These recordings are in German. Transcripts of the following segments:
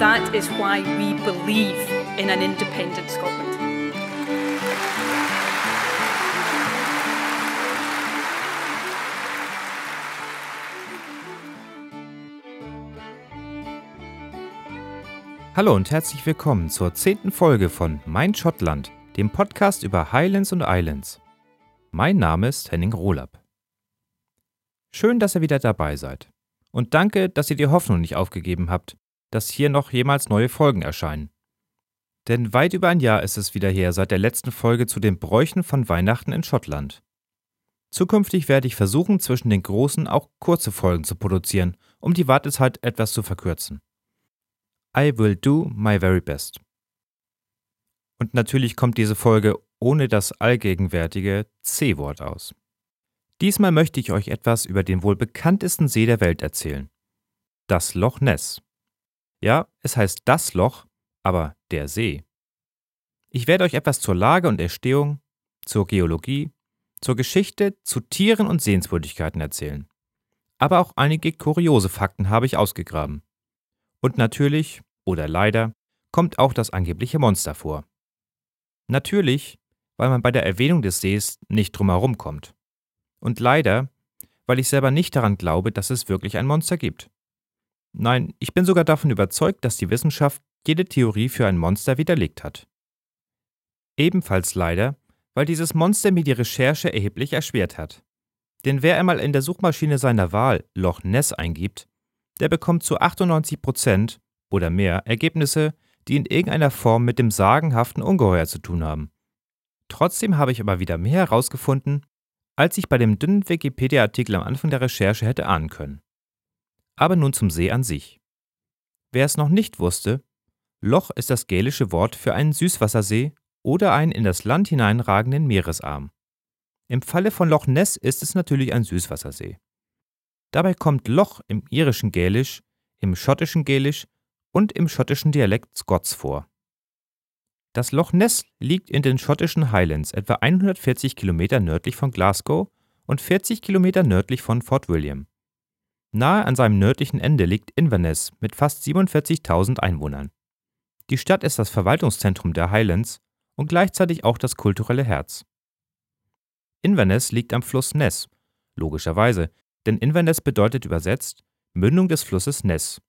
That is why we believe in an independent Scotland. Hallo und herzlich willkommen zur 10. Folge von Mein Schottland, dem Podcast über Highlands und Islands. Mein Name ist Henning Rohlapp. Schön, dass ihr wieder dabei seid. Und danke, dass ihr die Hoffnung nicht aufgegeben habt, dass hier noch jemals neue Folgen erscheinen. Denn weit über ein Jahr ist es wieder her seit der letzten Folge zu den Bräuchen von Weihnachten in Schottland. Zukünftig werde ich versuchen, zwischen den großen auch kurze Folgen zu produzieren, um die Wartezeit etwas zu verkürzen. I will do my very best. Und natürlich kommt diese Folge ohne das allgegenwärtige C-Wort aus. Diesmal möchte ich euch etwas über den wohl bekanntesten See der Welt erzählen. Das Loch Ness. Ja, es heißt das Loch, aber der See. Ich werde euch etwas zur Lage und Entstehung, zur Geologie, zur Geschichte, zu Tieren und Sehenswürdigkeiten erzählen. Aber auch einige kuriose Fakten habe ich ausgegraben. Und natürlich, oder leider, kommt auch das angebliche Monster vor. Natürlich, weil man bei der Erwähnung des Sees nicht drumherum kommt. Und leider, weil ich selber nicht daran glaube, dass es wirklich ein Monster gibt. Nein, ich bin sogar davon überzeugt, dass die Wissenschaft jede Theorie für ein Monster widerlegt hat. Ebenfalls leider, weil dieses Monster mir die Recherche erheblich erschwert hat. Denn wer einmal in der Suchmaschine seiner Wahl Loch Ness eingibt, der bekommt zu 98% oder mehr Ergebnisse, die in irgendeiner Form mit dem sagenhaften Ungeheuer zu tun haben. Trotzdem habe ich aber wieder mehr herausgefunden, als ich bei dem dünnen Wikipedia-Artikel am Anfang der Recherche hätte ahnen können. Aber nun zum See an sich. Wer es noch nicht wusste, Loch ist das gälische Wort für einen Süßwassersee oder einen in das Land hineinragenden Meeresarm. Im Falle von Loch Ness ist es natürlich ein Süßwassersee. Dabei kommt Loch im irischen Gälisch, im schottischen Gälisch und im schottischen Dialekt Scots vor. Das Loch Ness liegt in den schottischen Highlands etwa 140 Kilometer nördlich von Glasgow und 40 Kilometer nördlich von Fort William. Nahe an seinem nördlichen Ende liegt Inverness mit fast 47.000 Einwohnern. Die Stadt ist das Verwaltungszentrum der Highlands und gleichzeitig auch das kulturelle Herz. Inverness liegt am Fluss Ness, logischerweise, denn Inverness bedeutet übersetzt Mündung des Flusses Ness.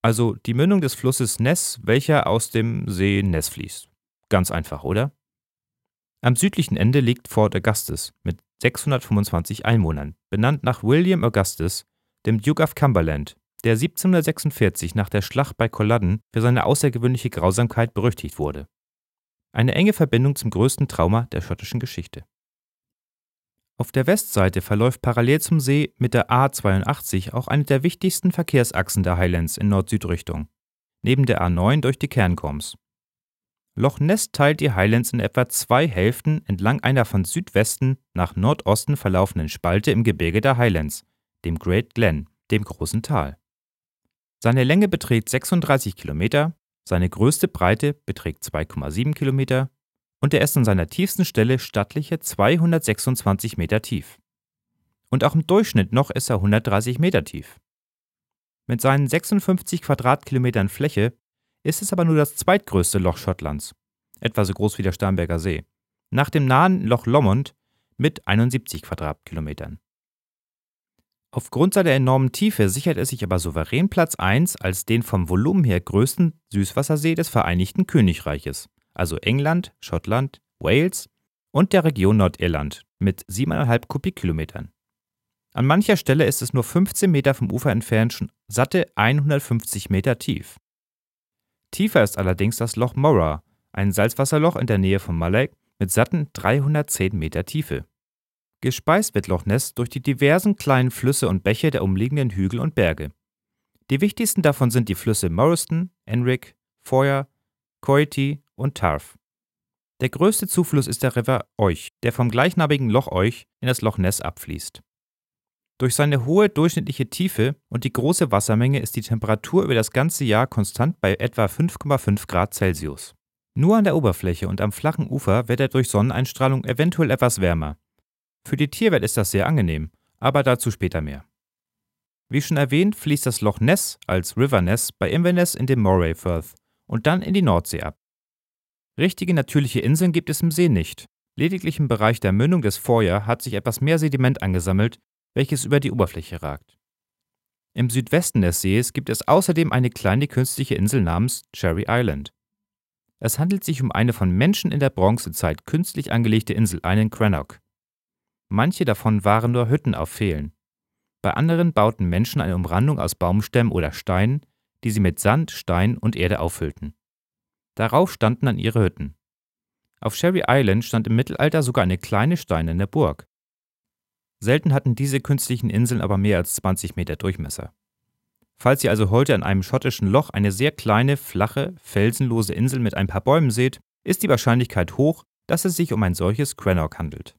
Also die Mündung des Flusses Ness, welcher aus dem See Ness fließt. Ganz einfach, oder? Am südlichen Ende liegt Fort Augustus mit 625 Einwohnern, benannt nach William Augustus, dem Duke of Cumberland, der 1746 nach der Schlacht bei Culloden für seine außergewöhnliche Grausamkeit berüchtigt wurde. Eine enge Verbindung zum größten Trauma der schottischen Geschichte. Auf der Westseite verläuft parallel zum See mit der A82 auch eine der wichtigsten Verkehrsachsen der Highlands in Nord-Süd-Richtung, neben der A9 durch die Cairngorms. Loch Ness teilt die Highlands in etwa zwei Hälften entlang einer von Südwesten nach Nordosten verlaufenden Spalte im Gebirge der Highlands, dem Great Glen, dem großen Tal. Seine Länge beträgt 36 Kilometer, seine größte Breite beträgt 2,7 Kilometer und er ist an seiner tiefsten Stelle stattliche 226 Meter tief. Und auch im Durchschnitt noch ist er 130 Meter tief. Mit seinen 56 Quadratkilometern Fläche ist es aber nur das zweitgrößte Loch Schottlands, etwa so groß wie der Starnberger See, nach dem nahen Loch Lomond mit 71 Quadratkilometern. Aufgrund seiner enormen Tiefe sichert es sich aber souverän Platz 1 als den vom Volumen her größten Süßwassersee des Vereinigten Königreiches, also England, Schottland, Wales und der Region Nordirland mit 7,5 Kubikkilometern. An mancher Stelle ist es nur 15 Meter vom Ufer entfernt schon satte 150 Meter tief. Tiefer ist allerdings das Loch Moray, ein Salzwasserloch in der Nähe von Mullaig mit satten 310 Meter Tiefe. Gespeist wird Loch Ness durch die diversen kleinen Flüsse und Bäche der umliegenden Hügel und Berge. Die wichtigsten davon sind die Flüsse Morriston, Enrick, Foyers, Coity und Tarf. Der größte Zufluss ist der River Oich, der vom gleichnamigen Loch Oich in das Loch Ness abfließt. Durch seine hohe durchschnittliche Tiefe und die große Wassermenge ist die Temperatur über das ganze Jahr konstant bei etwa 5,5 Grad Celsius. Nur an der Oberfläche und am flachen Ufer wird er durch Sonneneinstrahlung eventuell etwas wärmer. Für die Tierwelt ist das sehr angenehm, aber dazu später mehr. Wie schon erwähnt, fließt das Loch Ness als River Ness bei Inverness in den Moray Firth und dann in die Nordsee ab. Richtige natürliche Inseln gibt es im See nicht. Lediglich im Bereich der Mündung des Foyers hat sich etwas mehr Sediment angesammelt, welches über die Oberfläche ragt. Im Südwesten des Sees gibt es außerdem eine kleine künstliche Insel namens Cherry Island. Es handelt sich um eine von Menschen in der Bronzezeit künstlich angelegte Insel, einen Crannog. Manche davon waren nur Hütten auf Pfählen. Bei anderen bauten Menschen eine Umrandung aus Baumstämmen oder Steinen, die sie mit Sand, Stein und Erde auffüllten. Darauf standen dann ihre Hütten. Auf Cherry Island stand im Mittelalter sogar eine kleine steinerne Burg. Selten hatten diese künstlichen Inseln aber mehr als 20 Meter Durchmesser. Falls ihr also heute an einem schottischen Loch eine sehr kleine, flache, felsenlose Insel mit ein paar Bäumen seht, ist die Wahrscheinlichkeit hoch, dass es sich um ein solches Crannog handelt.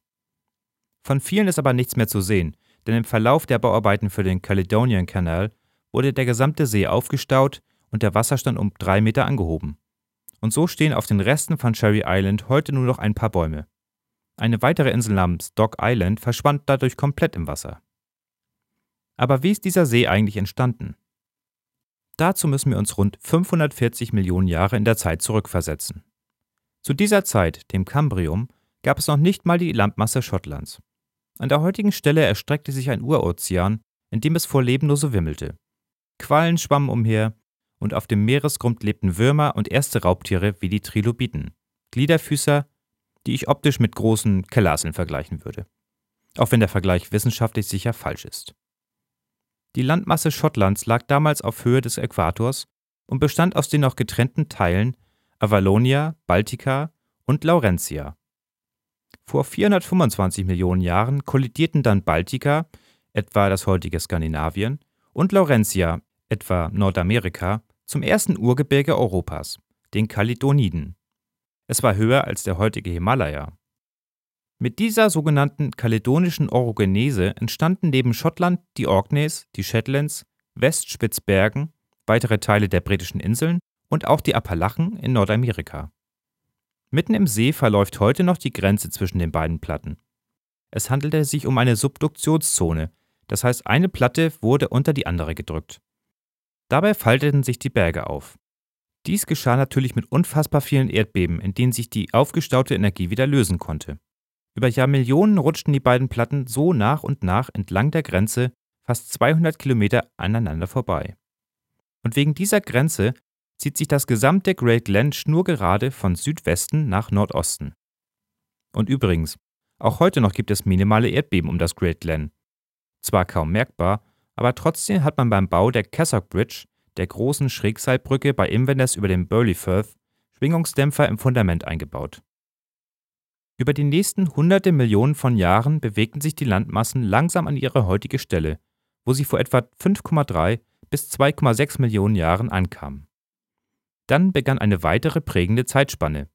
Von vielen ist aber nichts mehr zu sehen, denn im Verlauf der Bauarbeiten für den Caledonian Canal wurde der gesamte See aufgestaut und der Wasserstand um 3 Meter angehoben. Und so stehen auf den Resten von Cherry Island heute nur noch ein paar Bäume. Eine weitere Insel namens Dog Island verschwand dadurch komplett im Wasser. Aber wie ist dieser See eigentlich entstanden? Dazu müssen wir uns rund 540 Millionen Jahre in der Zeit zurückversetzen. Zu dieser Zeit, dem Kambrium, gab es noch nicht mal die Landmasse Schottlands. An der heutigen Stelle erstreckte sich ein Urozean, in dem es vor Leben nur so wimmelte. Quallen schwammen umher und auf dem Meeresgrund lebten Würmer und erste Raubtiere wie die Trilobiten, Gliederfüßer, die ich optisch mit großen Kellerasseln vergleichen würde. Auch wenn der Vergleich wissenschaftlich sicher falsch ist. Die Landmasse Schottlands lag damals auf Höhe des Äquators und bestand aus den noch getrennten Teilen Avalonia, Baltica und Laurentia. Vor 425 Millionen Jahren kollidierten dann Baltica, etwa das heutige Skandinavien, und Laurentia, etwa Nordamerika, zum ersten Urgebirge Europas, den Kaledoniden. Es war höher als der heutige Himalaya. Mit dieser sogenannten kaledonischen Orogenese entstanden neben Schottland die Orkneys, die Shetlands, Westspitzbergen, weitere Teile der britischen Inseln und auch die Appalachen in Nordamerika. Mitten im See verläuft heute noch die Grenze zwischen den beiden Platten. Es handelte sich um eine Subduktionszone, das heißt, eine Platte wurde unter die andere gedrückt. Dabei falteten sich die Berge auf. Dies geschah natürlich mit unfassbar vielen Erdbeben, in denen sich die aufgestaute Energie wieder lösen konnte. Über Jahrmillionen rutschten die beiden Platten so nach und nach entlang der Grenze fast 200 Kilometer aneinander vorbei. Und wegen dieser Grenze zieht sich das gesamte Great Glen schnurgerade von Südwesten nach Nordosten. Und übrigens, auch heute noch gibt es minimale Erdbeben um das Great Glen. Zwar kaum merkbar, aber trotzdem hat man beim Bau der Cassock Bridge, der großen Schrägseilbrücke bei Inverness über den Beauly Firth, Schwingungsdämpfer im Fundament eingebaut. Über die nächsten hunderte Millionen von Jahren bewegten sich die Landmassen langsam an ihre heutige Stelle, wo sie vor etwa 5,3 bis 2,6 Millionen Jahren ankamen. Dann begann eine weitere prägende Zeitspanne,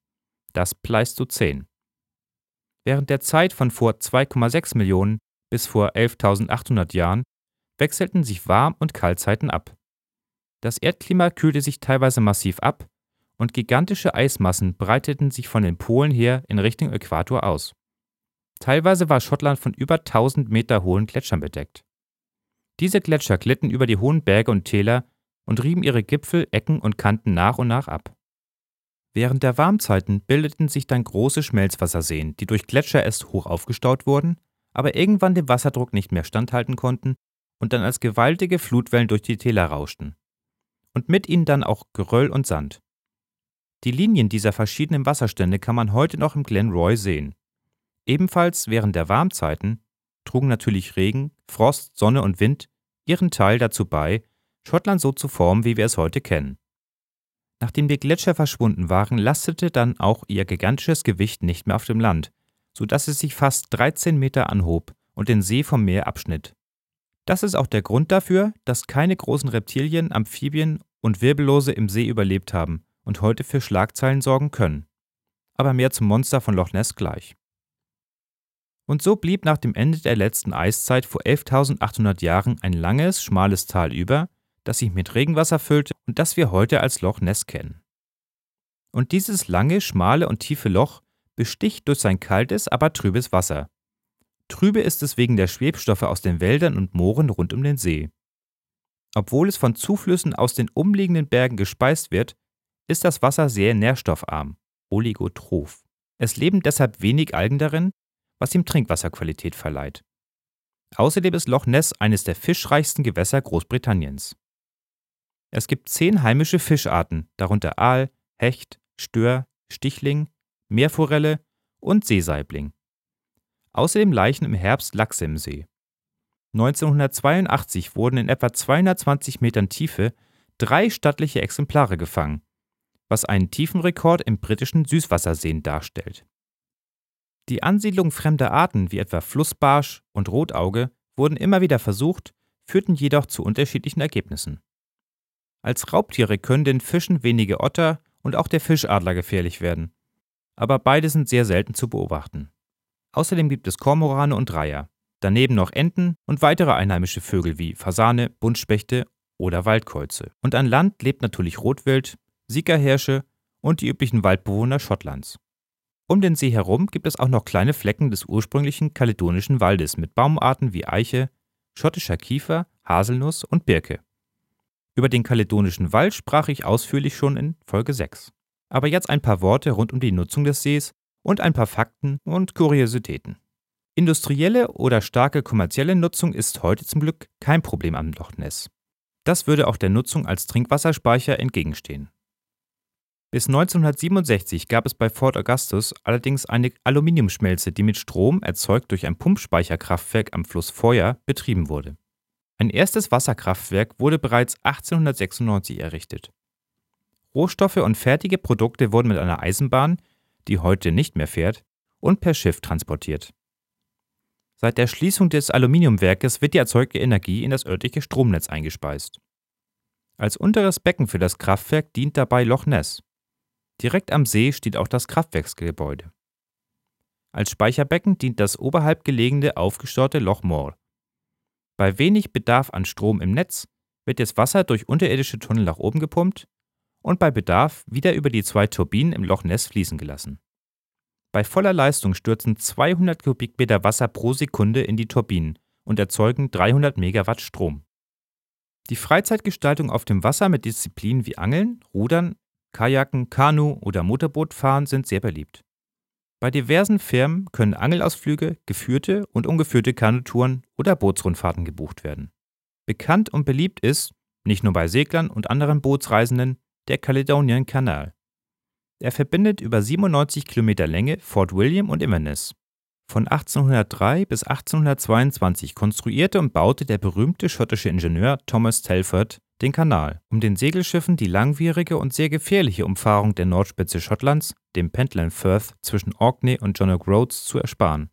das Pleistozän. Während der Zeit von vor 2,6 Millionen bis vor 11.800 Jahren wechselten sich Warm- und Kaltzeiten ab. Das Erdklima kühlte sich teilweise massiv ab und gigantische Eismassen breiteten sich von den Polen her in Richtung Äquator aus. Teilweise war Schottland von über 1000 Meter hohen Gletschern bedeckt. Diese Gletscher glitten über die hohen Berge und Täler und rieben ihre Gipfel, Ecken und Kanten nach und nach ab. Während der Warmzeiten bildeten sich dann große Schmelzwasserseen, die durch Gletscher erst hoch aufgestaut wurden, aber irgendwann dem Wasserdruck nicht mehr standhalten konnten und dann als gewaltige Flutwellen durch die Täler rauschten. Und mit ihnen dann auch Geröll und Sand. Die Linien dieser verschiedenen Wasserstände kann man heute noch im Glen Roy sehen. Ebenfalls während der Warmzeiten trugen natürlich Regen, Frost, Sonne und Wind ihren Teil dazu bei, Schottland so zu formen, wie wir es heute kennen. Nachdem die Gletscher verschwunden waren, lastete dann auch ihr gigantisches Gewicht nicht mehr auf dem Land, sodass es sich fast 13 Meter anhob und den See vom Meer abschnitt. Das ist auch der Grund dafür, dass keine großen Reptilien, Amphibien und Wirbellose im See überlebt haben und heute für Schlagzeilen sorgen können. Aber mehr zum Monster von Loch Ness gleich. Und so blieb nach dem Ende der letzten Eiszeit vor 11.800 Jahren ein langes, schmales Tal über, das sich mit Regenwasser füllte und das wir heute als Loch Ness kennen. Und dieses lange, schmale und tiefe Loch besticht durch sein kaltes, aber trübes Wasser. Trübe ist es wegen der Schwebstoffe aus den Wäldern und Mooren rund um den See. Obwohl es von Zuflüssen aus den umliegenden Bergen gespeist wird, ist das Wasser sehr nährstoffarm, oligotroph. Es leben deshalb wenig Algen darin, was ihm Trinkwasserqualität verleiht. Außerdem ist Loch Ness eines der fischreichsten Gewässer Großbritanniens. Es gibt 10 heimische Fischarten, darunter Aal, Hecht, Stör, Stichling, Meerforelle und Seesaibling. Außerdem laichen im Herbst Lachse im See. 1982 wurden in etwa 220 Metern Tiefe 3 stattliche Exemplare gefangen, was einen Tiefenrekord im britischen Süßwasserseen darstellt. Die Ansiedlung fremder Arten wie etwa Flussbarsch und Rotauge wurden immer wieder versucht, führten jedoch zu unterschiedlichen Ergebnissen. Als Raubtiere können den Fischen wenige Otter und auch der Fischadler gefährlich werden, aber beide sind sehr selten zu beobachten. Außerdem gibt es Kormorane und Reiher, daneben noch Enten und weitere einheimische Vögel wie Fasane, Buntspechte oder Waldkäuze. Und an Land lebt natürlich Rotwild, Sikahirsche und die üblichen Waldbewohner Schottlands. Um den See herum gibt es auch noch kleine Flecken des ursprünglichen kaledonischen Waldes mit Baumarten wie Eiche, schottischer Kiefer, Haselnuss und Birke. Über den kaledonischen Wald sprach ich ausführlich schon in Folge 6. Aber jetzt ein paar Worte rund um die Nutzung des Sees und ein paar Fakten und Kuriositäten. Industrielle oder starke kommerzielle Nutzung ist heute zum Glück kein Problem am Loch Ness. Das würde auch der Nutzung als Trinkwasserspeicher entgegenstehen. Bis 1967 gab es bei Fort Augustus allerdings eine Aluminiumschmelze, die mit Strom, erzeugt durch ein Pumpspeicherkraftwerk am Fluss Foyers, betrieben wurde. Ein erstes Wasserkraftwerk wurde bereits 1896 errichtet. Rohstoffe und fertige Produkte wurden mit einer Eisenbahn, die heute nicht mehr fährt, und per Schiff transportiert. Seit der Schließung des Aluminiumwerkes wird die erzeugte Energie in das örtliche Stromnetz eingespeist. Als unteres Becken für das Kraftwerk dient dabei Loch Ness. Direkt am See steht auch das Kraftwerksgebäude. Als Speicherbecken dient das oberhalb gelegene, aufgestaute Loch Moor. Bei wenig Bedarf an Strom im Netz wird das Wasser durch unterirdische Tunnel nach oben gepumpt und bei Bedarf wieder über die 2 Turbinen im Loch Ness fließen gelassen. Bei voller Leistung stürzen 200 Kubikmeter Wasser pro Sekunde in die Turbinen und erzeugen 300 Megawatt Strom. Die Freizeitgestaltung auf dem Wasser mit Disziplinen wie Angeln, Rudern, Kajaken, Kanu oder Motorbootfahren sind sehr beliebt. Bei diversen Firmen können Angelausflüge, geführte und ungeführte Kanutouren oder Bootsrundfahrten gebucht werden. Bekannt und beliebt ist, nicht nur bei Seglern und anderen Bootsreisenden, der Caledonian Canal. Er verbindet über 97 Kilometer Länge Fort William und Inverness. Von 1803 bis 1822 konstruierte und baute der berühmte schottische Ingenieur Thomas Telford den Kanal, um den Segelschiffen die langwierige und sehr gefährliche Umfahrung der Nordspitze Schottlands, dem Pentland Firth zwischen Orkney und John O'Groats, zu ersparen.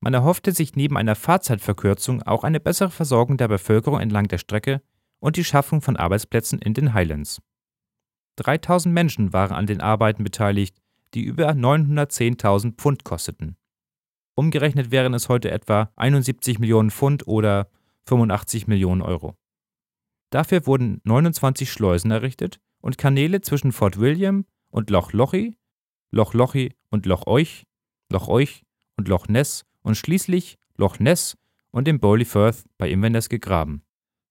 Man erhoffte sich neben einer Fahrzeitverkürzung auch eine bessere Versorgung der Bevölkerung entlang der Strecke und die Schaffung von Arbeitsplätzen in den Highlands. 3000 Menschen waren an den Arbeiten beteiligt, die über 910.000 Pfund kosteten. Umgerechnet wären es heute etwa 71 Millionen Pfund oder 85 Millionen Euro. Dafür wurden 29 Schleusen errichtet und Kanäle zwischen Fort William und Loch Lochy, Loch Lochy und Loch Oich und Loch Ness und schließlich Loch Ness und dem Beauly Firth bei Inverness gegraben.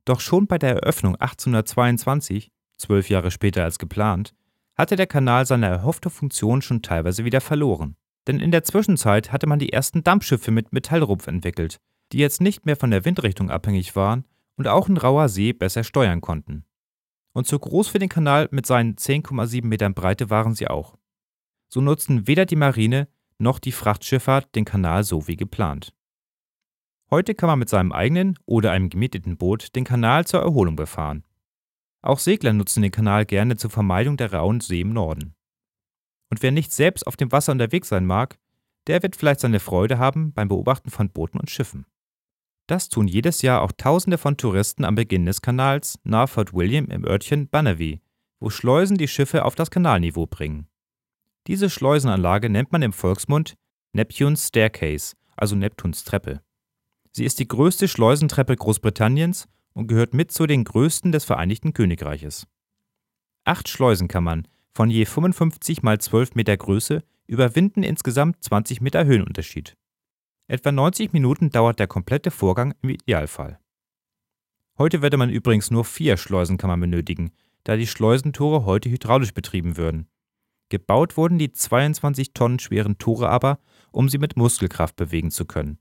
Doch schon bei der Eröffnung 1822, 12 Jahre später als geplant, hatte der Kanal seine erhoffte Funktion schon teilweise wieder verloren. Denn in der Zwischenzeit hatte man die ersten Dampfschiffe mit Metallrumpf entwickelt, die jetzt nicht mehr von der Windrichtung abhängig waren und auch in rauer See besser steuern konnten. Und zu groß für den Kanal mit seinen 10,7 Metern Breite waren sie auch. So nutzten weder die Marine noch die Frachtschifffahrt den Kanal so wie geplant. Heute kann man mit seinem eigenen oder einem gemieteten Boot den Kanal zur Erholung befahren. Auch Segler nutzen den Kanal gerne zur Vermeidung der rauen See im Norden. Und wer nicht selbst auf dem Wasser unterwegs sein mag, der wird vielleicht seine Freude haben beim Beobachten von Booten und Schiffen. Das tun jedes Jahr auch Tausende von Touristen am Beginn des Kanals nahe Fort William im Örtchen Bannervie, wo Schleusen die Schiffe auf das Kanalniveau bringen. Diese Schleusenanlage nennt man im Volksmund Neptune's Staircase, also Neptuns Treppe. Sie ist die größte Schleusentreppe Großbritanniens und gehört mit zu den größten des Vereinigten Königreiches. 8 Schleusenkammern von je 55 x 12 Meter Größe überwinden insgesamt 20 Meter Höhenunterschied. Etwa 90 Minuten dauert der komplette Vorgang im Idealfall. Heute würde man übrigens nur 4 Schleusenkammern benötigen, da die Schleusentore heute hydraulisch betrieben würden. Gebaut wurden die 22 Tonnen schweren Tore aber, um sie mit Muskelkraft bewegen zu können.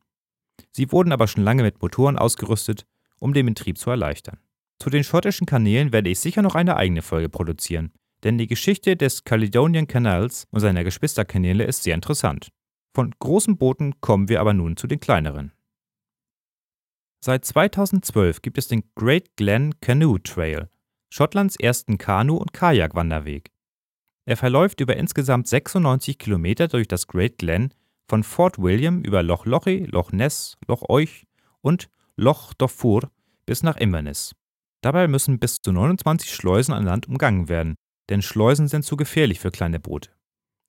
Sie wurden aber schon lange mit Motoren ausgerüstet, um den Betrieb zu erleichtern. Zu den schottischen Kanälen werde ich sicher noch eine eigene Folge produzieren, denn die Geschichte des Caledonian Canals und seiner Geschwisterkanäle ist sehr interessant. Von großen Booten kommen wir aber nun zu den kleineren. Seit 2012 gibt es den Great Glen Canoe Trail, Schottlands ersten Kanu- und Kajakwanderweg. Er verläuft über insgesamt 96 Kilometer durch das Great Glen von Fort William über Loch Lochy, Loch Ness, Loch Oich und Loch Dofur bis nach Inverness. Dabei müssen bis zu 29 Schleusen an Land umgangen werden, denn Schleusen sind zu gefährlich für kleine Boote.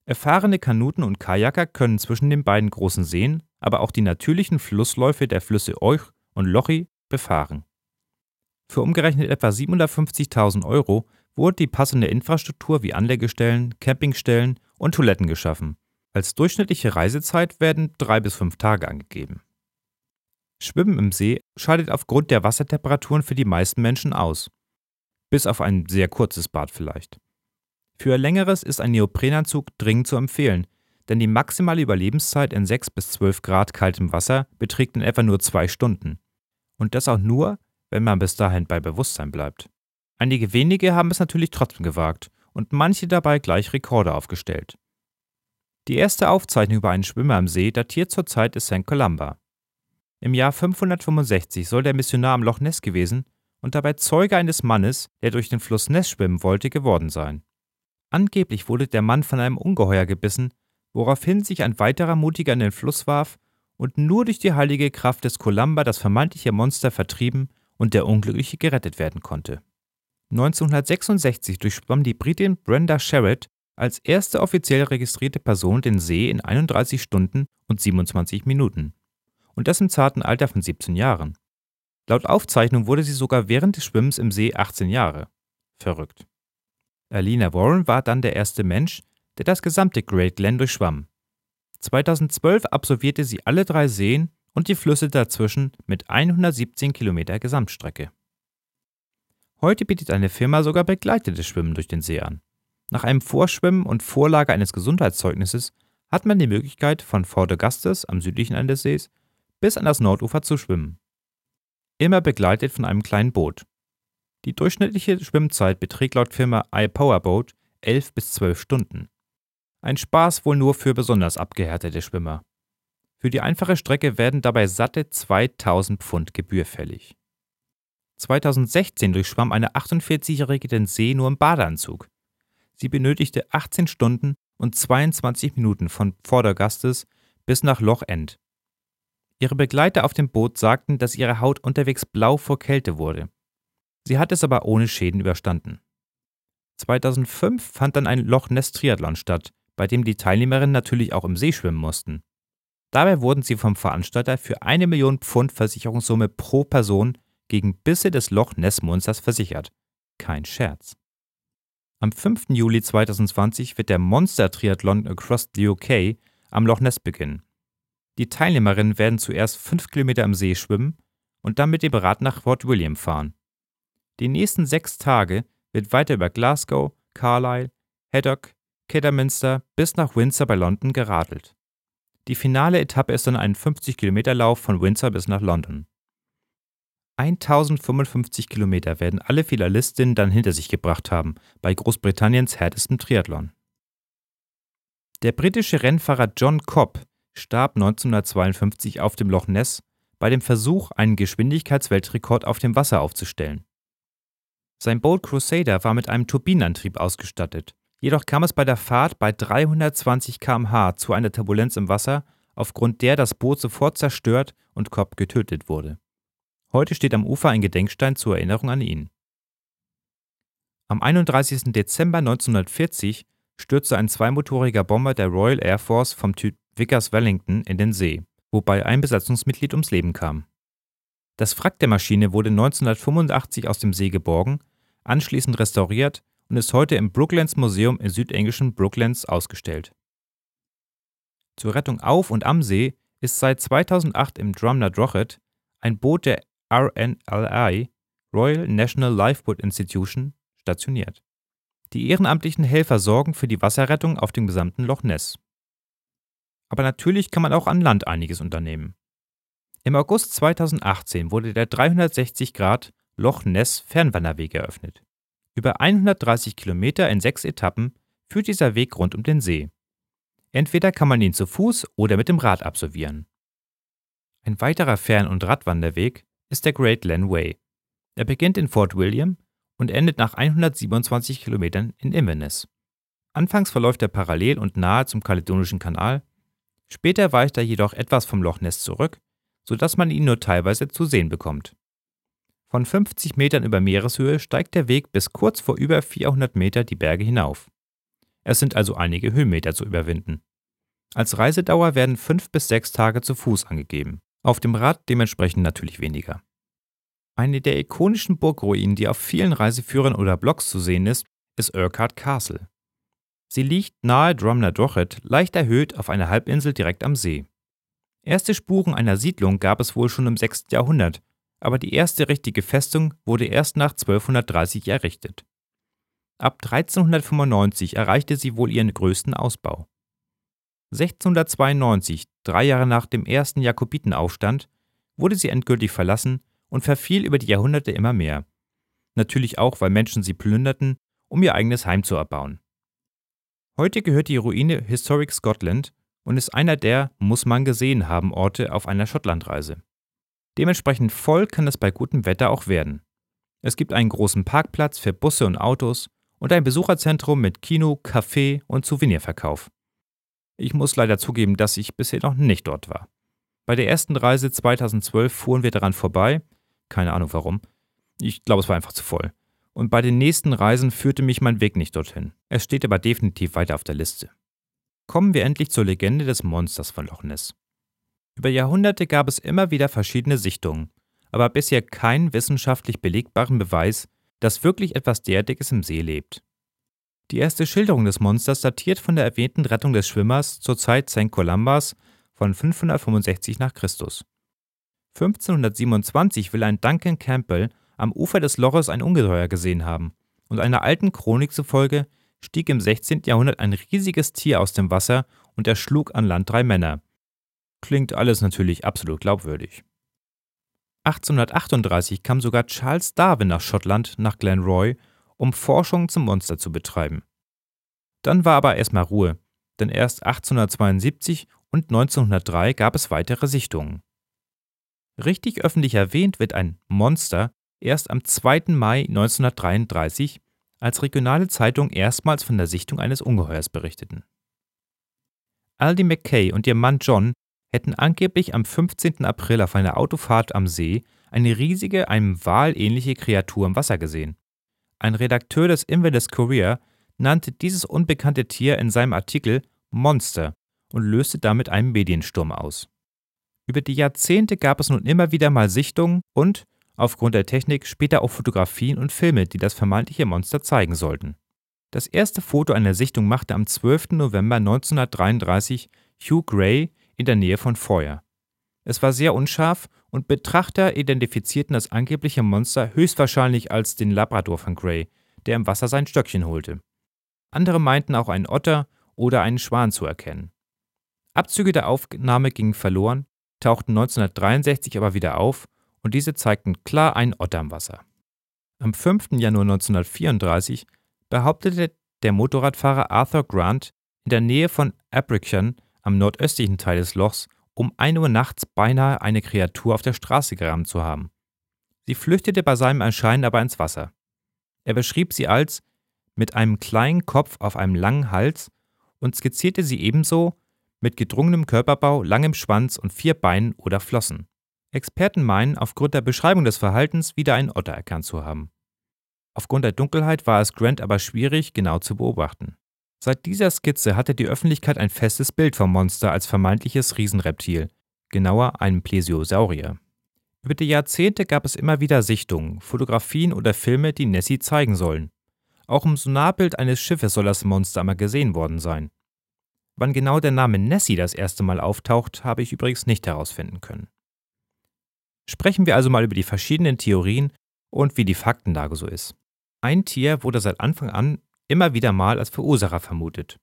Erfahrene Kanuten und Kajaker können zwischen den beiden großen Seen, aber auch die natürlichen Flussläufe der Flüsse Oich und Lochy befahren. Für umgerechnet etwa 750.000 € wurde die passende Infrastruktur wie Anlegestellen, Campingstellen und Toiletten geschaffen. Als durchschnittliche Reisezeit werden 3 bis 5 Tage angegeben. Schwimmen im See scheidet aufgrund der Wassertemperaturen für die meisten Menschen aus. Bis auf ein sehr kurzes Bad vielleicht. Für längeres ist ein Neoprenanzug dringend zu empfehlen, denn die maximale Überlebenszeit in 6 bis 12 Grad kaltem Wasser beträgt in etwa nur 2 Stunden. Und das auch nur, wenn man bis dahin bei Bewusstsein bleibt. Einige wenige haben es natürlich trotzdem gewagt und manche dabei gleich Rekorde aufgestellt. Die erste Aufzeichnung über einen Schwimmer im See datiert zur Zeit des St. Columba. Im Jahr 565 soll der Missionar am Loch Ness gewesen und dabei Zeuge eines Mannes, der durch den Fluss Ness schwimmen wollte, geworden sein. Angeblich wurde der Mann von einem Ungeheuer gebissen, woraufhin sich ein weiterer Mutiger in den Fluss warf und nur durch die heilige Kraft des Columba das vermeintliche Monster vertrieben und der Unglückliche gerettet werden konnte. 1966 durchschwamm die Britin Brenda Sherritt als erste offiziell registrierte Person den See in 31 Stunden und 27 Minuten. Und das im zarten Alter von 17 Jahren. Laut Aufzeichnung wurde sie sogar während des Schwimmens im See 18 Jahre. Verrückt. Alina Warren war dann der erste Mensch, der das gesamte Great Glen durchschwamm. 2012 absolvierte sie alle 3 Seen und die Flüsse dazwischen mit 117 Kilometer Gesamtstrecke. Heute bietet eine Firma sogar begleitetes Schwimmen durch den See an. Nach einem Vorschwimmen und Vorlage eines Gesundheitszeugnisses hat man die Möglichkeit, von Fort Augustus am südlichen Ende des Sees bis an das Nordufer zu schwimmen. Immer begleitet von einem kleinen Boot. Die durchschnittliche Schwimmzeit beträgt laut Firma iPowerboat 11 bis 12 Stunden. Ein Spaß wohl nur für besonders abgehärtete Schwimmer. Für die einfache Strecke werden dabei satte 2.000 Pfund Gebühr fällig. 2016 durchschwamm eine 48-Jährige den See nur im Badeanzug. Sie benötigte 18 Stunden und 22 Minuten von Fort Augustus bis nach Loch End. Ihre Begleiter auf dem Boot sagten, dass ihre Haut unterwegs blau vor Kälte wurde. Sie hat es aber ohne Schäden überstanden. 2005 fand dann ein Loch Ness Triathlon statt, bei dem die Teilnehmerinnen natürlich auch im See schwimmen mussten. Dabei wurden sie vom Veranstalter für 1 Million Pfund Versicherungssumme pro Person gegen Bisse des Loch Ness Monsters versichert. Kein Scherz. Am 5. Juli 2020 wird der Monster-Triathlon Across the UK am Loch Ness beginnen. Die Teilnehmerinnen werden zuerst 5 Kilometer im See schwimmen und dann mit dem Rad nach Fort William fahren. Die nächsten 6 Tage wird weiter über Glasgow, Carlisle, Haddock, Kidderminster bis nach Windsor bei London geradelt. Die finale Etappe ist dann ein 50-Kilometer-Lauf von Windsor bis nach London. 1055 Kilometer werden alle Finalistinnen dann hinter sich gebracht haben, bei Großbritanniens härtestem Triathlon. Der britische Rennfahrer John Cobb starb 1952 auf dem Loch Ness bei dem Versuch, einen Geschwindigkeitsweltrekord auf dem Wasser aufzustellen. Sein Bolt Crusader war mit einem Turbinenantrieb ausgestattet, jedoch kam es bei der Fahrt bei 320 km/h zu einer Turbulenz im Wasser, aufgrund der das Boot sofort zerstört und Cobb getötet wurde. Heute steht am Ufer ein Gedenkstein zur Erinnerung an ihn. Am 31. Dezember 1940 stürzte ein zweimotoriger Bomber der Royal Air Force vom Typ Vickers Wellington in den See, wobei ein Besatzungsmitglied ums Leben kam. Das Wrack der Maschine wurde 1985 aus dem See geborgen, anschließend restauriert und ist heute im Brooklands Museum im südenglischen Brooklands ausgestellt. Zur Rettung auf und am See ist seit 2008 im Drumnadrochit ein Boot der RNLI, Royal National Lifeboat Institution, stationiert. Die ehrenamtlichen Helfer sorgen für die Wasserrettung auf dem gesamten Loch Ness. Aber natürlich kann man auch an Land einiges unternehmen. Im August 2018 wurde der 360° Loch Ness Fernwanderweg eröffnet. Über 130 Kilometer in 6 Etappen führt dieser Weg rund um den See. Entweder kann man ihn zu Fuß oder mit dem Rad absolvieren. Ein weiterer Fern- und Radwanderweg ist der Great Glen Way. Er beginnt in Fort William und endet nach 127 Kilometern in Inverness. Anfangs verläuft er parallel und nahe zum Caledonischen Kanal, später weicht er jedoch etwas vom Loch Ness zurück, sodass man ihn nur teilweise zu sehen bekommt. Von 50 Metern über Meereshöhe steigt der Weg bis kurz vor über 400 Meter die Berge hinauf. Es sind also einige Höhenmeter zu überwinden. Als Reisedauer werden 5 bis 6 Tage zu Fuß angegeben, auf dem Rad dementsprechend natürlich weniger. Eine der ikonischen Burgruinen, die auf vielen Reiseführern oder Blogs zu sehen ist Urquhart Castle. Sie liegt nahe Drumnadrochit, leicht erhöht auf einer Halbinsel direkt am See. Erste Spuren einer Siedlung gab es wohl schon im 6. Jahrhundert, aber die erste richtige Festung wurde erst nach 1230 errichtet. Ab 1395 erreichte sie wohl ihren größten Ausbau. 1692, 3 Jahre nach dem ersten Jakobitenaufstand, wurde sie endgültig verlassen und verfiel über die Jahrhunderte immer mehr. Natürlich auch, weil Menschen sie plünderten, um ihr eigenes Heim zu erbauen. Heute gehört die Ruine Historic Scotland und ist einer der Muss-man-gesehen-haben-Orte auf einer Schottlandreise. Dementsprechend voll kann es bei gutem Wetter auch werden. Es gibt einen großen Parkplatz für Busse und Autos und ein Besucherzentrum mit Kino, Café und Souvenirverkauf. Ich muss leider zugeben, dass ich bisher noch nicht dort war. Bei der ersten Reise 2012 fuhren wir daran vorbei, keine Ahnung warum, ich glaube es war einfach zu voll. Und bei den nächsten Reisen führte mich mein Weg nicht dorthin. Es steht aber definitiv weiter auf der Liste. Kommen wir endlich zur Legende des Monsters von Loch Ness. Über Jahrhunderte gab es immer wieder verschiedene Sichtungen, aber bisher keinen wissenschaftlich belegbaren Beweis, dass wirklich etwas derartiges im See lebt. Die erste Schilderung des Monsters datiert von der erwähnten Rettung des Schwimmers zur Zeit St. Columba von 565 nach Christus. 1527 will ein Duncan Campbell am Ufer des Loches ein Ungeheuer gesehen haben und einer alten Chronik zufolge stieg im 16. Jahrhundert ein riesiges Tier aus dem Wasser und erschlug an Land 3 Männer. Klingt alles natürlich absolut glaubwürdig. 1838 kam sogar Charles Darwin nach Schottland, nach Glenroy, um Forschungen zum Monster zu betreiben. Dann war aber erstmal Ruhe, denn erst 1872 und 1903 gab es weitere Sichtungen. Richtig öffentlich erwähnt wird ein Monster erst am 2. Mai 1933, als regionale Zeitungen erstmals von der Sichtung eines Ungeheuers berichteten. Aldie McKay und ihr Mann John hätten angeblich am 15. April auf einer Autofahrt am See eine riesige, einem Wal ähnliche Kreatur im Wasser gesehen. Ein Redakteur des Inverness Courier nannte dieses unbekannte Tier in seinem Artikel Monster und löste damit einen Mediensturm aus. Über die Jahrzehnte gab es nun immer wieder mal Sichtungen und, aufgrund der Technik, später auch Fotografien und Filme, die das vermeintliche Monster zeigen sollten. Das erste Foto einer Sichtung machte am 12. November 1933 Hugh Gray in der Nähe von Foyers. Es war sehr unscharf und Betrachter identifizierten das angebliche Monster höchstwahrscheinlich als den Labrador von Gray, der im Wasser sein Stöckchen holte. Andere meinten auch einen Otter oder einen Schwan zu erkennen. Abzüge der Aufnahme gingen verloren, tauchten 1963 aber wieder auf und diese zeigten klar einen Otter im Wasser. Am 5. Januar 1934 behauptete der Motorradfahrer Arthur Grant in der Nähe von Abrickan am nordöstlichen Teil des Lochs um 1 Uhr nachts beinahe eine Kreatur auf der Straße gerammt zu haben. Sie flüchtete bei seinem Erscheinen aber ins Wasser. Er beschrieb sie als mit einem kleinen Kopf auf einem langen Hals und skizzierte sie ebenso mit gedrungenem Körperbau, langem Schwanz und 4 Beinen oder Flossen. Experten meinen, aufgrund der Beschreibung des Verhaltens wieder einen Otter erkannt zu haben. Aufgrund der Dunkelheit war es Grant aber schwierig, genau zu beobachten. Seit dieser Skizze hatte die Öffentlichkeit ein festes Bild vom Monster als vermeintliches Riesenreptil, genauer einem Plesiosaurier. Über die Jahrzehnte gab es immer wieder Sichtungen, Fotografien oder Filme, die Nessie zeigen sollen. Auch im Sonarbild eines Schiffes soll das Monster einmal gesehen worden sein. Wann genau der Name Nessie das erste Mal auftaucht, habe ich übrigens nicht herausfinden können. Sprechen wir also mal über die verschiedenen Theorien und wie die Faktenlage so ist. Ein Tier wurde seit Anfang an immer wieder mal als Verursacher vermutet.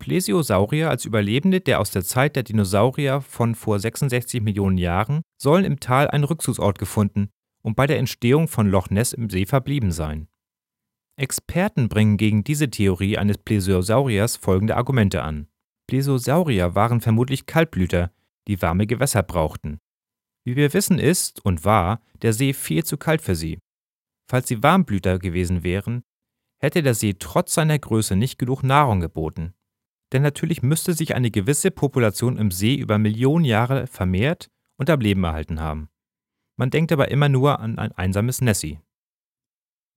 Plesiosaurier als Überlebende der aus der Zeit der Dinosaurier von vor 66 Millionen Jahren sollen im Tal einen Rückzugsort gefunden und bei der Entstehung von Loch Ness im See verblieben sein. Experten bringen gegen diese Theorie eines Plesiosauriers folgende Argumente an. Plesiosaurier waren vermutlich Kaltblüter, die warme Gewässer brauchten. Wie wir wissen, ist und war der See viel zu kalt für sie. Falls sie Warmblüter gewesen wären, hätte der See trotz seiner Größe nicht genug Nahrung geboten. Denn natürlich müsste sich eine gewisse Population im See über Millionen Jahre vermehrt und am Leben erhalten haben. Man denkt aber immer nur an ein einsames Nessie.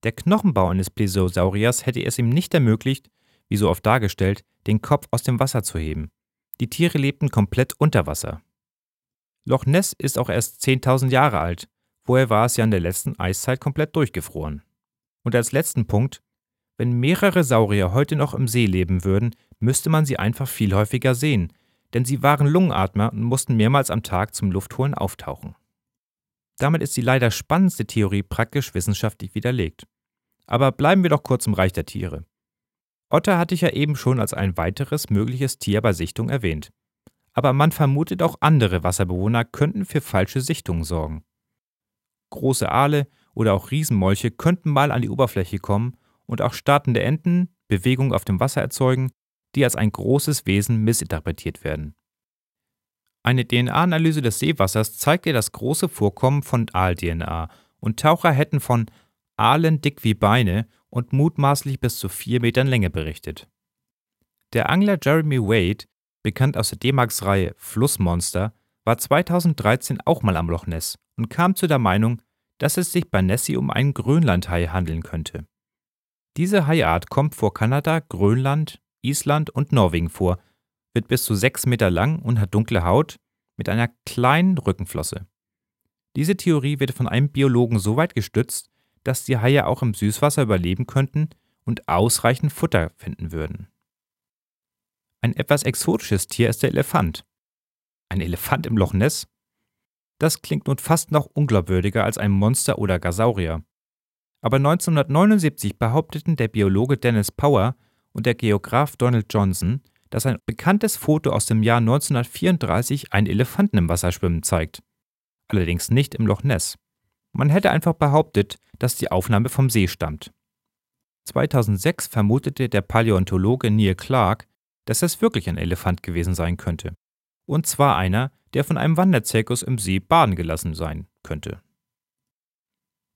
Der Knochenbau eines Plesiosauriers hätte es ihm nicht ermöglicht, wie so oft dargestellt, den Kopf aus dem Wasser zu heben. Die Tiere lebten komplett unter Wasser. Loch Ness ist auch erst 10.000 Jahre alt, vorher war es ja in der letzten Eiszeit komplett durchgefroren. Und als letzten Punkt, wenn mehrere Saurier heute noch im See leben würden, müsste man sie einfach viel häufiger sehen, denn sie waren Lungenatmer und mussten mehrmals am Tag zum Luftholen auftauchen. Damit ist die leider spannendste Theorie praktisch wissenschaftlich widerlegt. Aber bleiben wir doch kurz im Reich der Tiere. Otter hatte ich ja eben schon als ein weiteres mögliches Tier bei Sichtung erwähnt. Aber man vermutet auch andere Wasserbewohner könnten für falsche Sichtungen sorgen. Große Aale oder auch Riesenmolche könnten mal an die Oberfläche kommen und auch startende Enten Bewegung auf dem Wasser erzeugen, die als ein großes Wesen missinterpretiert werden. Eine DNA-Analyse des Seewassers zeigt ihr das große Vorkommen von Aal-DNA und Taucher hätten von Aalen dick wie Beine und mutmaßlich bis zu 4 Metern Länge berichtet. Der Angler Jeremy Wade, bekannt aus der D-Max-Reihe Flussmonster, war 2013 auch mal am Loch Ness und kam zu der Meinung, dass es sich bei Nessie um einen Grönlandhai handeln könnte. Diese Haiart kommt vor Kanada, Grönland, Island und Norwegen vor, wird bis zu 6 Meter lang und hat dunkle Haut mit einer kleinen Rückenflosse. Diese Theorie wird von einem Biologen so weit gestützt, dass die Haie auch im Süßwasser überleben könnten und ausreichend Futter finden würden. Ein etwas exotisches Tier ist der Elefant. Ein Elefant im Loch Ness? Das klingt nun fast noch unglaubwürdiger als ein Monster oder gar Saurier. Aber 1979 behaupteten der Biologe Dennis Power und der Geograf Donald Johnson, dass ein bekanntes Foto aus dem Jahr 1934 einen Elefanten im Wasser schwimmen zeigt. Allerdings nicht im Loch Ness. Man hätte einfach behauptet, dass die Aufnahme vom See stammt. 2006 vermutete der Paläontologe Neil Clark, dass es wirklich ein Elefant gewesen sein könnte. Und zwar einer, der von einem Wanderzirkus im See baden gelassen sein könnte.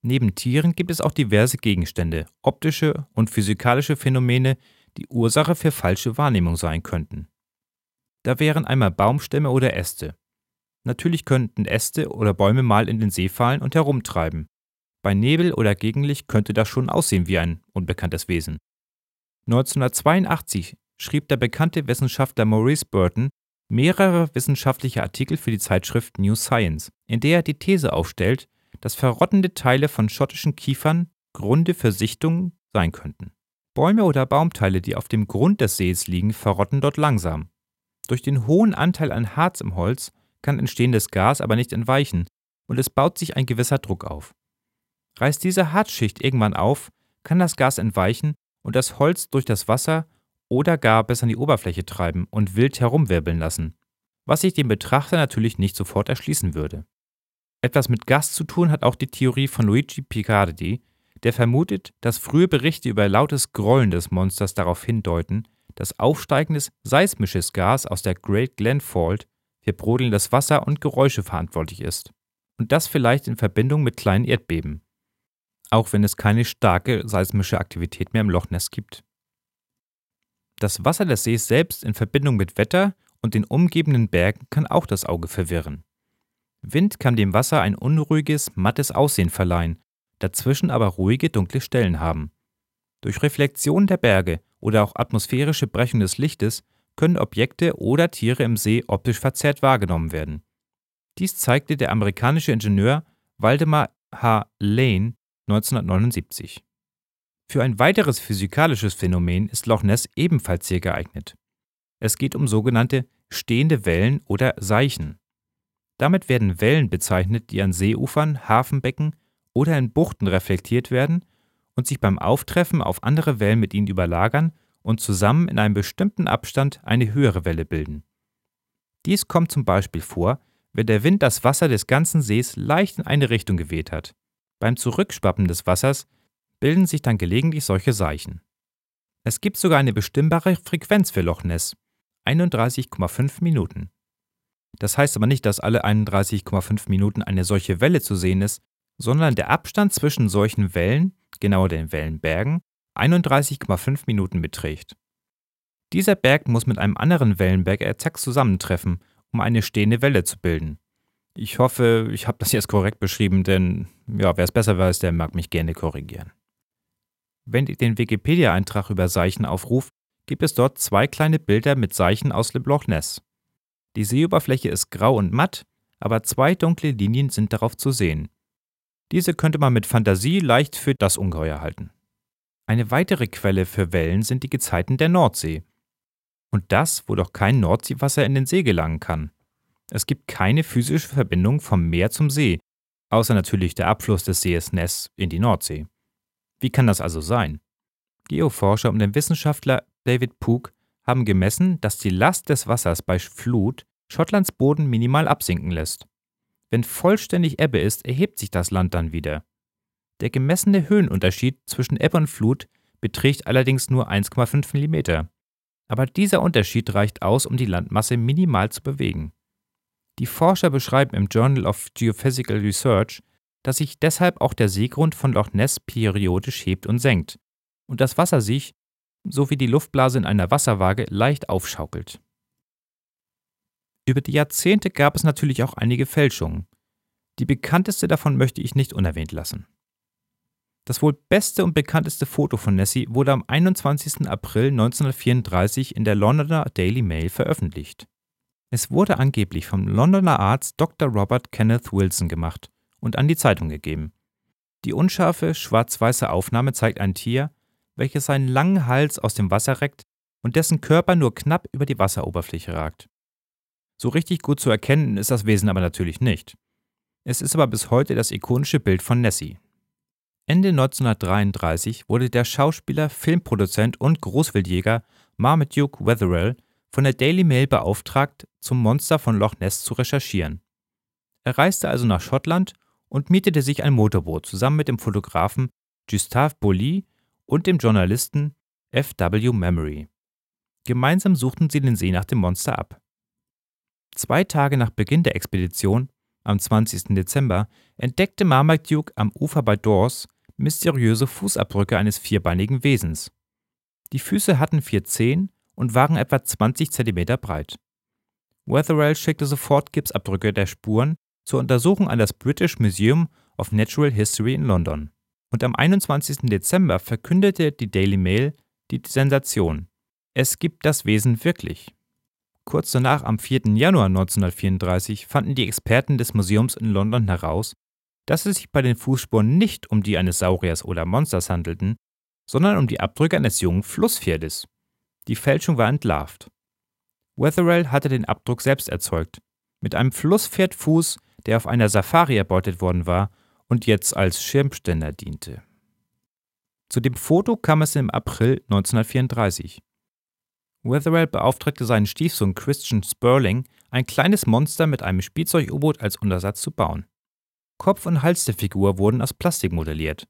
Neben Tieren gibt es auch diverse Gegenstände, optische und physikalische Phänomene, die Ursache für falsche Wahrnehmung sein könnten. Da wären einmal Baumstämme oder Äste. Natürlich könnten Äste oder Bäume mal in den See fallen und herumtreiben. Bei Nebel oder Gegenlicht könnte das schon aussehen wie ein unbekanntes Wesen. 1982 schrieb der bekannte Wissenschaftler Maurice Burton mehrere wissenschaftliche Artikel für die Zeitschrift New Science, in der er die These aufstellt, dass verrottende Teile von schottischen Kiefern Gründe für Sichtungen sein könnten. Bäume oder Baumteile, die auf dem Grund des Sees liegen, verrotten dort langsam. Durch den hohen Anteil an Harz im Holz kann entstehendes Gas aber nicht entweichen und es baut sich ein gewisser Druck auf. Reißt diese Harzschicht irgendwann auf, kann das Gas entweichen und das Holz durch das Wasser oder gar bis an die Oberfläche treiben und wild herumwirbeln lassen, was sich dem Betrachter natürlich nicht sofort erschließen würde. Etwas mit Gas zu tun hat auch die Theorie von Luigi Picardi, der vermutet, dass frühe Berichte über lautes Grollen des Monsters darauf hindeuten, dass aufsteigendes seismisches Gas aus der Great Glen Fault für brodelndes Wasser und Geräusche verantwortlich ist. Und das vielleicht in Verbindung mit kleinen Erdbeben. Auch wenn es keine starke seismische Aktivität mehr im Loch Ness gibt. Das Wasser des Sees selbst in Verbindung mit Wetter und den umgebenden Bergen kann auch das Auge verwirren. Wind kann dem Wasser ein unruhiges, mattes Aussehen verleihen, dazwischen aber ruhige, dunkle Stellen haben. Durch Reflexion der Berge oder auch atmosphärische Brechung des Lichtes können Objekte oder Tiere im See optisch verzerrt wahrgenommen werden. Dies zeigte der amerikanische Ingenieur Waldemar H. Lane 1979. Für ein weiteres physikalisches Phänomen ist Loch Ness ebenfalls sehr geeignet. Es geht um sogenannte stehende Wellen oder Seichen. Damit werden Wellen bezeichnet, die an Seeufern, Hafenbecken oder in Buchten reflektiert werden und sich beim Auftreffen auf andere Wellen mit ihnen überlagern und zusammen in einem bestimmten Abstand eine höhere Welle bilden. Dies kommt zum Beispiel vor, wenn der Wind das Wasser des ganzen Sees leicht in eine Richtung geweht hat. Beim Zurückschwappen des Wassers bilden sich dann gelegentlich solche Seichen. Es gibt sogar eine bestimmbare Frequenz für Loch Ness, 31,5 Minuten. Das heißt aber nicht, dass alle 31,5 Minuten eine solche Welle zu sehen ist, sondern der Abstand zwischen solchen Wellen, genauer den Wellenbergen, 31,5 Minuten beträgt. Dieser Berg muss mit einem anderen Wellenberg exakt zusammentreffen, um eine stehende Welle zu bilden. Ich hoffe, ich habe das jetzt korrekt beschrieben, denn ja, wer es besser weiß, der mag mich gerne korrigieren. Wenn ihr den Wikipedia-Eintrag über Seichen aufruft, gibt es dort zwei kleine Bilder mit Seichen aus Loch Ness. Die Seeoberfläche ist grau und matt, aber zwei dunkle Linien sind darauf zu sehen. Diese könnte man mit Fantasie leicht für das Ungeheuer halten. Eine weitere Quelle für Wellen sind die Gezeiten der Nordsee. Und das, wo doch kein Nordseewasser in den See gelangen kann. Es gibt keine physische Verbindung vom Meer zum See, außer natürlich der Abfluss des Sees Ness in die Nordsee. Wie kann das also sein? Geoforscher und der Wissenschaftler David Pugh haben gemessen, dass die Last des Wassers bei Flut Schottlands Boden minimal absinken lässt. Wenn vollständig Ebbe ist, erhebt sich das Land dann wieder. Der gemessene Höhenunterschied zwischen Ebbe und Flut beträgt allerdings nur 1,5 mm. Aber dieser Unterschied reicht aus, um die Landmasse minimal zu bewegen. Die Forscher beschreiben im Journal of Geophysical Research, dass sich deshalb auch der Seegrund von Loch Ness periodisch hebt und senkt und das Wasser sich, so wie die Luftblase in einer Wasserwaage, leicht aufschaukelt. Über die Jahrzehnte gab es natürlich auch einige Fälschungen. Die bekannteste davon möchte ich nicht unerwähnt lassen. Das wohl beste und bekannteste Foto von Nessie wurde am 21. April 1934 in der Londoner Daily Mail veröffentlicht. Es wurde angeblich vom Londoner Arzt Dr. Robert Kenneth Wilson gemacht und an die Zeitung gegeben. Die unscharfe, schwarz-weiße Aufnahme zeigt ein Tier, welches seinen langen Hals aus dem Wasser reckt und dessen Körper nur knapp über die Wasseroberfläche ragt. So richtig gut zu erkennen ist das Wesen aber natürlich nicht. Es ist aber bis heute das ikonische Bild von Nessie. Ende 1933 wurde der Schauspieler, Filmproduzent und Großwildjäger Marmaduke Wetherell von der Daily Mail beauftragt, zum Monster von Loch Ness zu recherchieren. Er reiste also nach Schottland und mietete sich ein Motorboot zusammen mit dem Fotografen Gustave Beauly und dem Journalisten F.W. Memory. Gemeinsam suchten sie den See nach dem Monster ab. 2 Tage nach Beginn der Expedition, am 20. Dezember, entdeckte Marmaduke am Ufer bei Dawes mysteriöse Fußabdrücke eines vierbeinigen Wesens. Die Füße hatten 4 Zehen und waren etwa 20 cm breit. Wetherell schickte sofort Gipsabdrücke der Spuren zur Untersuchung an das British Museum of Natural History in London. Und am 21. Dezember verkündete die Daily Mail die Sensation: Es gibt das Wesen wirklich. Kurz danach, am 4. Januar 1934, fanden die Experten des Museums in London heraus, dass es sich bei den Fußspuren nicht um die eines Sauriers oder Monsters handelten, sondern um die Abdrücke eines jungen Flusspferdes. Die Fälschung war entlarvt. Wetherell hatte den Abdruck selbst erzeugt, mit einem Flusspferdfuß, der auf einer Safari erbeutet worden war und jetzt als Schirmständer diente. Zu dem Foto kam es im April 1934. Wetherell beauftragte seinen Stiefsohn Christian Sperling, ein kleines Monster mit einem Spielzeug-U-Boot als Untersatz zu bauen. Kopf und Hals der Figur wurden aus Plastik modelliert.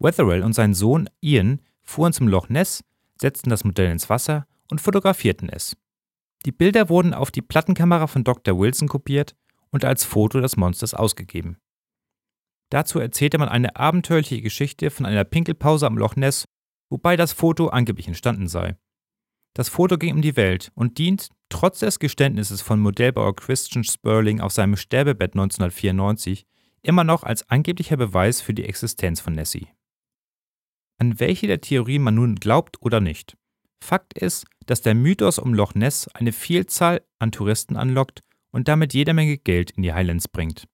Wetherell und sein Sohn Ian fuhren zum Loch Ness, setzten das Modell ins Wasser und fotografierten es. Die Bilder wurden auf die Plattenkamera von Dr. Wilson kopiert und als Foto des Monsters ausgegeben. Dazu erzählte man eine abenteuerliche Geschichte von einer Pinkelpause am Loch Ness, wobei das Foto angeblich entstanden sei. Das Foto ging um die Welt und dient, trotz des Geständnisses von Modellbauer Christian Sperling auf seinem Sterbebett 1994, immer noch als angeblicher Beweis für die Existenz von Nessie. An welche der Theorien man nun glaubt oder nicht. Fakt ist, dass der Mythos um Loch Ness eine Vielzahl an Touristen anlockt und damit jede Menge Geld in die Highlands bringt.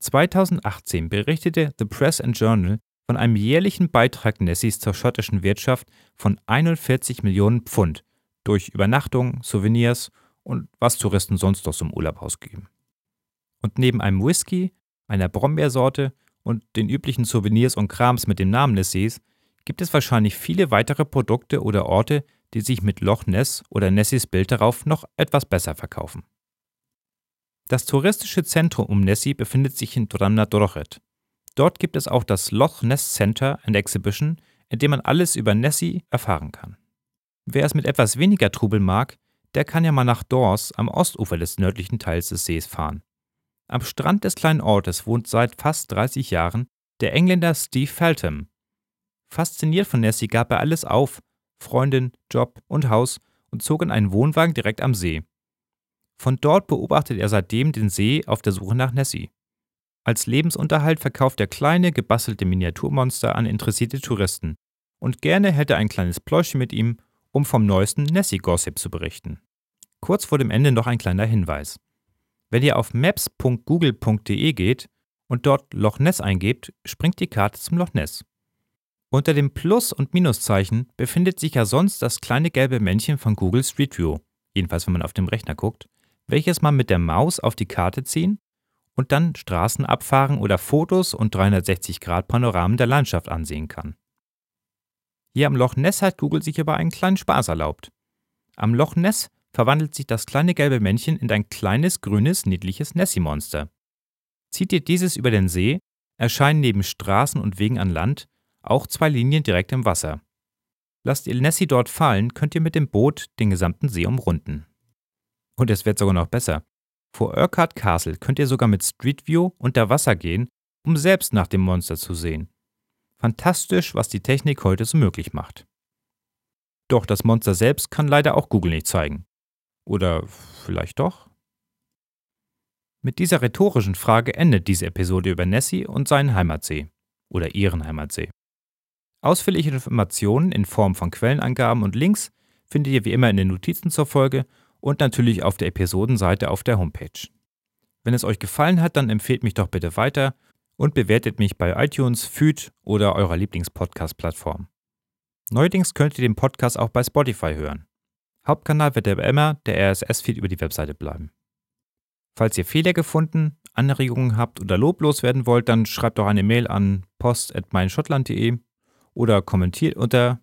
2018 berichtete The Press and Journal von einem jährlichen Beitrag Nessies zur schottischen Wirtschaft von 41 Millionen Pfund durch Übernachtung, Souvenirs und was Touristen sonst aus dem Urlaub ausgeben. Und neben einem Whisky, einer Brombeersorte und den üblichen Souvenirs und Krams mit dem Namen des Sees gibt es wahrscheinlich viele weitere Produkte oder Orte, die sich mit Loch Ness oder Nessys Bild darauf noch etwas besser verkaufen. Das touristische Zentrum um Nessy befindet sich in Drumnadrochit. Dort gibt es auch das Loch Ness Center and Exhibition, in dem man alles über Nessy erfahren kann. Wer es mit etwas weniger Trubel mag, der kann ja mal nach Dawes am Ostufer des nördlichen Teils des Sees fahren. Am Strand des kleinen Ortes wohnt seit fast 30 Jahren der Engländer Steve Feltham. Fasziniert von Nessy gab er alles auf, Freundin, Job und Haus, und zog in einen Wohnwagen direkt am See. Von dort beobachtet er seitdem den See auf der Suche nach Nessy. Als Lebensunterhalt verkauft er kleine, gebastelte Miniaturmonster an interessierte Touristen, und gerne hätte er ein kleines Pläuschchen mit ihm, um vom neuesten Nessy-Gossip zu berichten. Kurz vor dem Ende noch ein kleiner Hinweis. Wenn ihr auf maps.google.de geht und dort Loch Ness eingebt, springt die Karte zum Loch Ness. Unter dem Plus- und Minuszeichen befindet sich ja sonst das kleine gelbe Männchen von Google Street View, jedenfalls wenn man auf dem Rechner guckt, welches man mit der Maus auf die Karte ziehen und dann Straßen abfahren oder Fotos und 360-Grad-Panoramen der Landschaft ansehen kann. Hier am Loch Ness hat Google sich aber einen kleinen Spaß erlaubt. Am Loch Ness verwandelt sich das kleine gelbe Männchen in ein kleines, grünes, niedliches Nessie-Monster. Zieht ihr dieses über den See, erscheinen neben Straßen und Wegen an Land auch 2 Linien direkt im Wasser. Lasst ihr Nessie dort fallen, könnt ihr mit dem Boot den gesamten See umrunden. Und es wird sogar noch besser. Vor Urquhart Castle könnt ihr sogar mit Street View unter Wasser gehen, um selbst nach dem Monster zu sehen. Fantastisch, was die Technik heute so möglich macht. Doch das Monster selbst kann leider auch Google nicht zeigen. Oder vielleicht doch? Mit dieser rhetorischen Frage endet diese Episode über Nessy und seinen Heimatsee. Oder ihren Heimatsee. Ausführliche Informationen in Form von Quellenangaben und Links findet ihr wie immer in den Notizen zur Folge und natürlich auf der Episodenseite auf der Homepage. Wenn es euch gefallen hat, dann empfehlt mich doch bitte weiter und bewertet mich bei iTunes, Feed oder eurer Lieblingspodcast-Plattform. Neuerdings könnt ihr den Podcast auch bei Spotify hören. Hauptkanal wird aber immer der RSS-Feed über die Webseite bleiben. Falls ihr Fehler gefunden, Anregungen habt oder loblos werden wollt, dann schreibt doch eine Mail an post@meinschottland.de oder kommentiert unter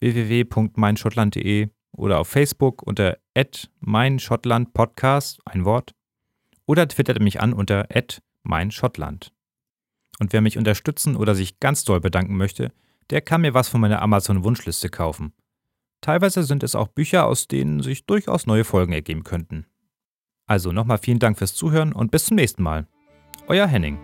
www.meinschottland.de oder auf Facebook unter @meinschottlandpodcast, ein Wort, oder twittert mich an unter @meinschottland. Und wer mich unterstützen oder sich ganz doll bedanken möchte, der kann mir was von meiner Amazon-Wunschliste kaufen. Teilweise sind es auch Bücher, aus denen sich durchaus neue Folgen ergeben könnten. Also nochmal vielen Dank fürs Zuhören und bis zum nächsten Mal. Euer Henning.